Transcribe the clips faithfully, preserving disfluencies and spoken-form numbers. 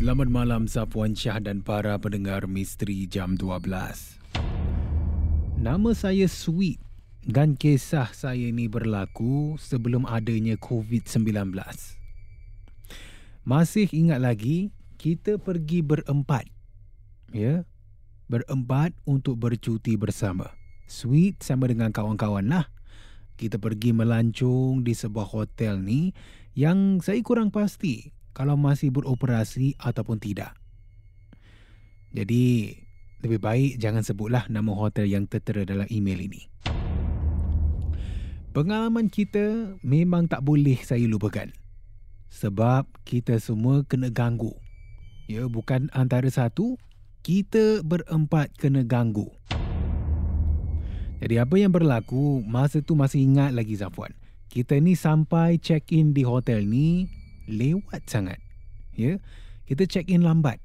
Selamat malam Safwan Syah dan para pendengar Misteri Jam dua belas. Nama saya Sweet dan kisah saya ini berlaku sebelum adanya covid sembilan belas. Masih ingat lagi, kita pergi berempat. Ya, berempat untuk bercuti bersama. Sweet sama dengan kawan-kawan lah. Kita pergi melancong di sebuah hotel ni yang saya kurang pasti kalau masih beroperasi ataupun tidak. Jadi, lebih baik jangan sebutlah nama hotel yang tertera dalam email ini. Pengalaman kita memang tak boleh saya lupakan. Sebab kita semua kena ganggu. Ya, bukan antara satu, kita berempat kena ganggu. Jadi, apa yang berlaku, masa tu masih ingat lagi Safwan. Kita ni sampai check-in di hotel ni lewat sangat. Ya, kita check-in lambat.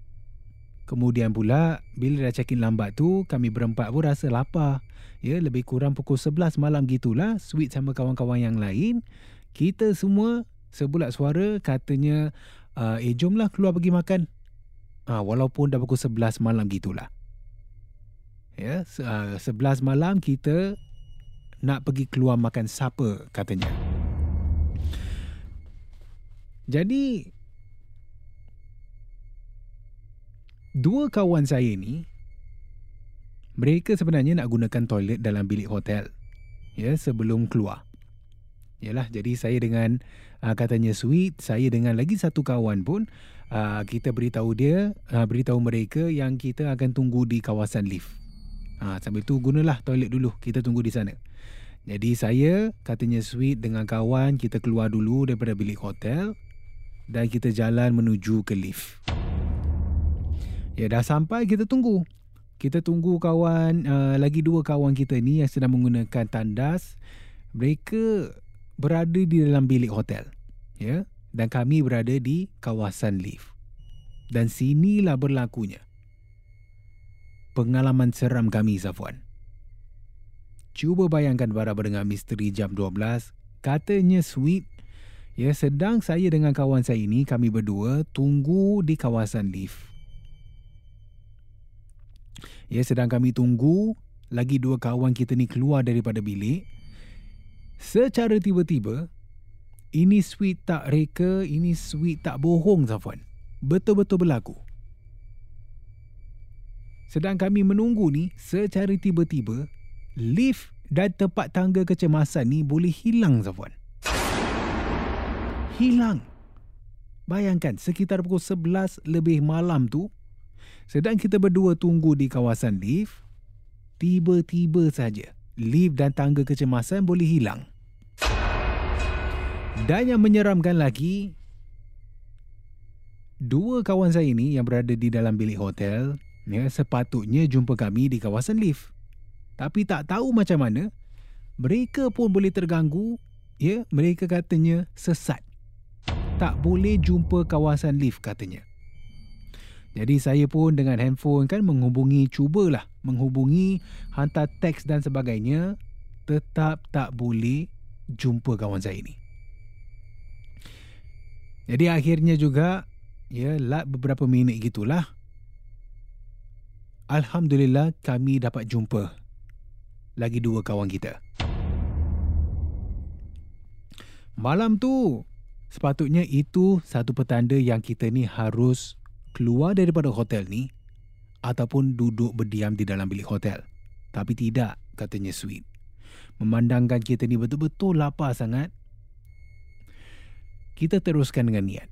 Kemudian pula bila dah check-in lambat tu, kami berempat pun rasa lapar. Ya, lebih kurang pukul sebelas malam gitulah. Sweet sama kawan-kawan yang lain, kita semua sebulat suara katanya, "Eh, jomlah keluar pergi makan." Ha, walaupun dah pukul sebelas malam gitulah. Ya, sebelas malam kita nak pergi keluar makan supper katanya. Jadi, dua kawan saya ni, mereka sebenarnya nak gunakan toilet dalam bilik hotel, ya, sebelum keluar. Yalah, jadi saya dengan uh, katanya Sweet, saya dengan lagi satu kawan pun, uh, kita beritahu dia, uh, beritahu mereka yang kita akan tunggu di kawasan lift. Uh, sambil tu gunalah toilet dulu, kita tunggu di sana. Jadi saya, katanya Sweet dengan kawan, kita keluar dulu daripada bilik hotel dan kita jalan menuju ke lift. Ya, dah sampai kita tunggu. Kita tunggu kawan, uh, lagi dua kawan kita ni yang sedang menggunakan tandas. Mereka berada di dalam bilik hotel. Ya, dan kami berada di kawasan lift. Dan sinilah berlakunya pengalaman seram kami Safwan. Cuba bayangkan para pendengar Misteri Jam dua belas, katanya Sweet, ya, sedang saya dengan kawan saya ini, kami berdua tunggu di kawasan lift. Ya, sedang kami tunggu, lagi dua kawan kita ni keluar daripada bilik. Secara tiba-tiba, ini Sweet tak reka, ini Sweet tak bohong Safwan. betul-betul berlaku. Sedang kami menunggu ni, secara tiba-tiba, lift dan tempat tangga kecemasan ni boleh hilang, Safwan. Hilang. Bayangkan, sekitar pukul sebelas lebih malam tu, sedang kita berdua tunggu di kawasan lift, tiba-tiba saja lift dan tangga kecemasan boleh hilang. Dan yang menyeramkan lagi, dua kawan saya ni yang berada di dalam bilik hotel, ya, sepatutnya jumpa kami di kawasan lift. Tapi tak tahu macam mana, mereka pun boleh terganggu, ya, mereka katanya sesat. Tak boleh jumpa kawasan lift katanya. Jadi saya pun dengan handphone kan menghubungi, cubalah menghubungi, hantar teks dan sebagainya, tetap tak boleh jumpa kawan saya ni. Jadi akhirnya juga, ya, beberapa minit gitulah, alhamdulillah kami dapat jumpa lagi dua kawan kita. Malam tu sepatutnya itu satu petanda yang kita ni harus keluar daripada hotel ni ataupun duduk berdiam di dalam bilik hotel. Tapi tidak, katanya suite. Memandangkan kita ni betul-betul lapar sangat, kita teruskan dengan niat.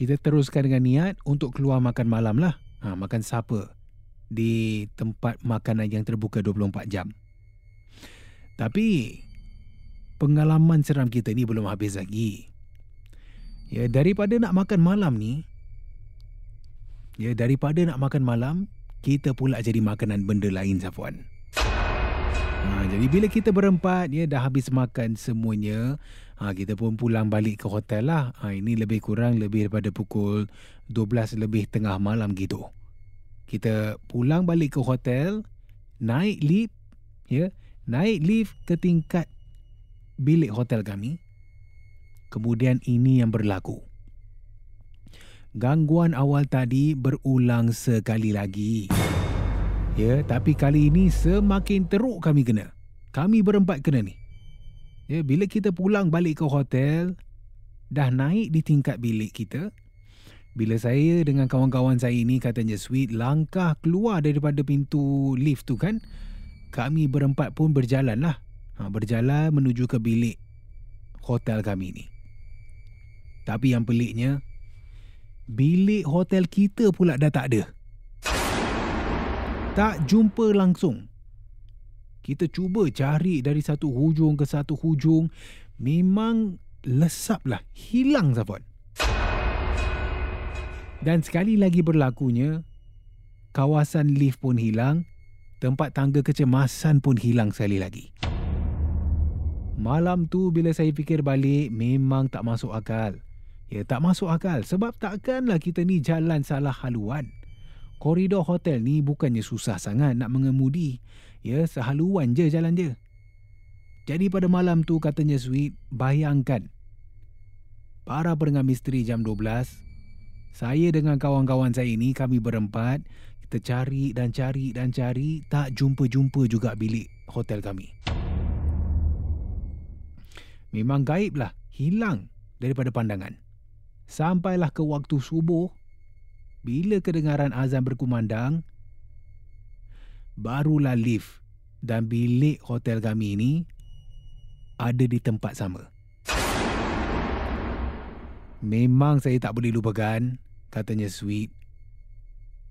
Kita teruskan dengan niat untuk keluar makan malam lah. Ha, makan supper di tempat makanan yang terbuka dua puluh empat jam. Tapi pengalaman seram kita ni belum habis lagi. Ya, daripada nak makan malam ni, ya, daripada nak makan malam, kita pula jadi makanan benda lain, Safwan. Ha, jadi bila kita berempat, ya, dah habis makan semuanya, ha, kita pun pulang balik ke hotel lah. Ha, ini lebih kurang lebih daripada pukul dua belas lebih tengah malam gitu. Kita pulang balik ke hotel, naik lift, ya, naik lift ke tingkat bilik hotel kami. Kemudian ini yang berlaku. Gangguan awal tadi berulang sekali lagi. Ya, tapi kali ini semakin teruk kami kena. Kami berempat kena ni. Ya, bila kita pulang balik ke hotel, dah naik di tingkat bilik kita, bila saya dengan kawan-kawan saya ni katanya suite langkah keluar daripada pintu lift tu kan, kami berempat pun berjalan lah. Ha, berjalan menuju ke bilik hotel kami ni. Tapi yang peliknya, bilik hotel kita pula dah tak ada. Tak jumpa langsung. Kita cuba cari dari satu hujung ke satu hujung. Memang lesaplah. Hilang, Safwan. Dan sekali lagi berlakunya, kawasan lift pun hilang. Tempat tangga kecemasan pun hilang sekali lagi. Malam tu bila saya fikir balik, memang tak masuk akal. Ya, tak masuk akal. Sebab takkanlah kita ni jalan salah haluan. Koridor hotel ni bukannya susah sangat nak mengemudi. Ya, sehaluan je jalan dia. Jadi pada malam tu katanya suite, bayangkan, para pendengar Misteri Jam dua belas, saya dengan kawan-kawan saya ni, kami berempat, kita cari dan cari dan cari, tak jumpa-jumpa juga bilik hotel kami. Memang gaib lah, hilang daripada pandangan. Sampailah ke waktu subuh, bila kedengaran azan berkumandang, barulah lift dan bilik hotel kami ini ada di tempat sama. Memang saya tak boleh lupakan, katanya suite.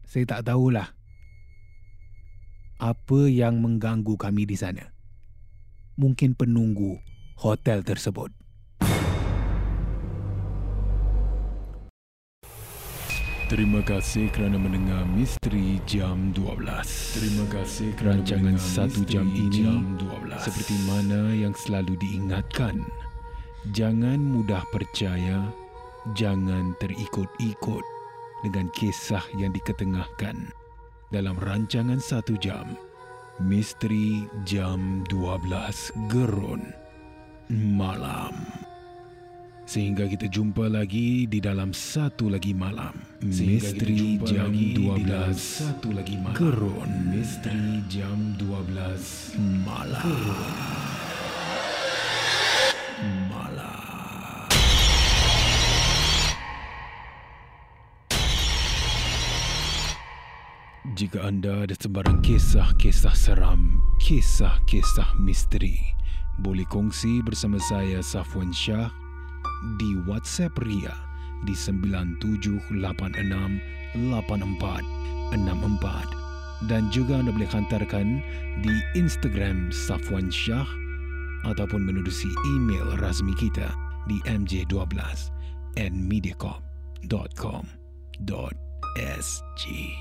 Saya tak tahulah apa yang mengganggu kami di sana. Mungkin penunggu hotel tersebut. Terima kasih kerana mendengar Misteri Jam dua belas. Terima kasih kerana rancangan satu jam ini jam dua belas. Seperti mana yang selalu diingatkan, jangan mudah percaya, jangan terikut-ikut dengan kisah yang diketengahkan dalam rancangan satu jam Misteri Jam dua belas Gerun Malam. Sehingga kita jumpa lagi di dalam satu lagi malam. Misteri Jam dua belas satu lagi malam. Gerun Misteri Jam dua belas malam. Malam. Jika anda ada sebarang kisah-kisah seram, kisah-kisah misteri, boleh kongsi bersama saya Safwan Syah di WhatsApp Ria di sembilan tujuh lapan enam lapan empat enam empat dan juga anda boleh hantarkan di Instagram Safwan Syah ataupun menerusi email rasmi kita di m j one two n media corp dot com dot s g.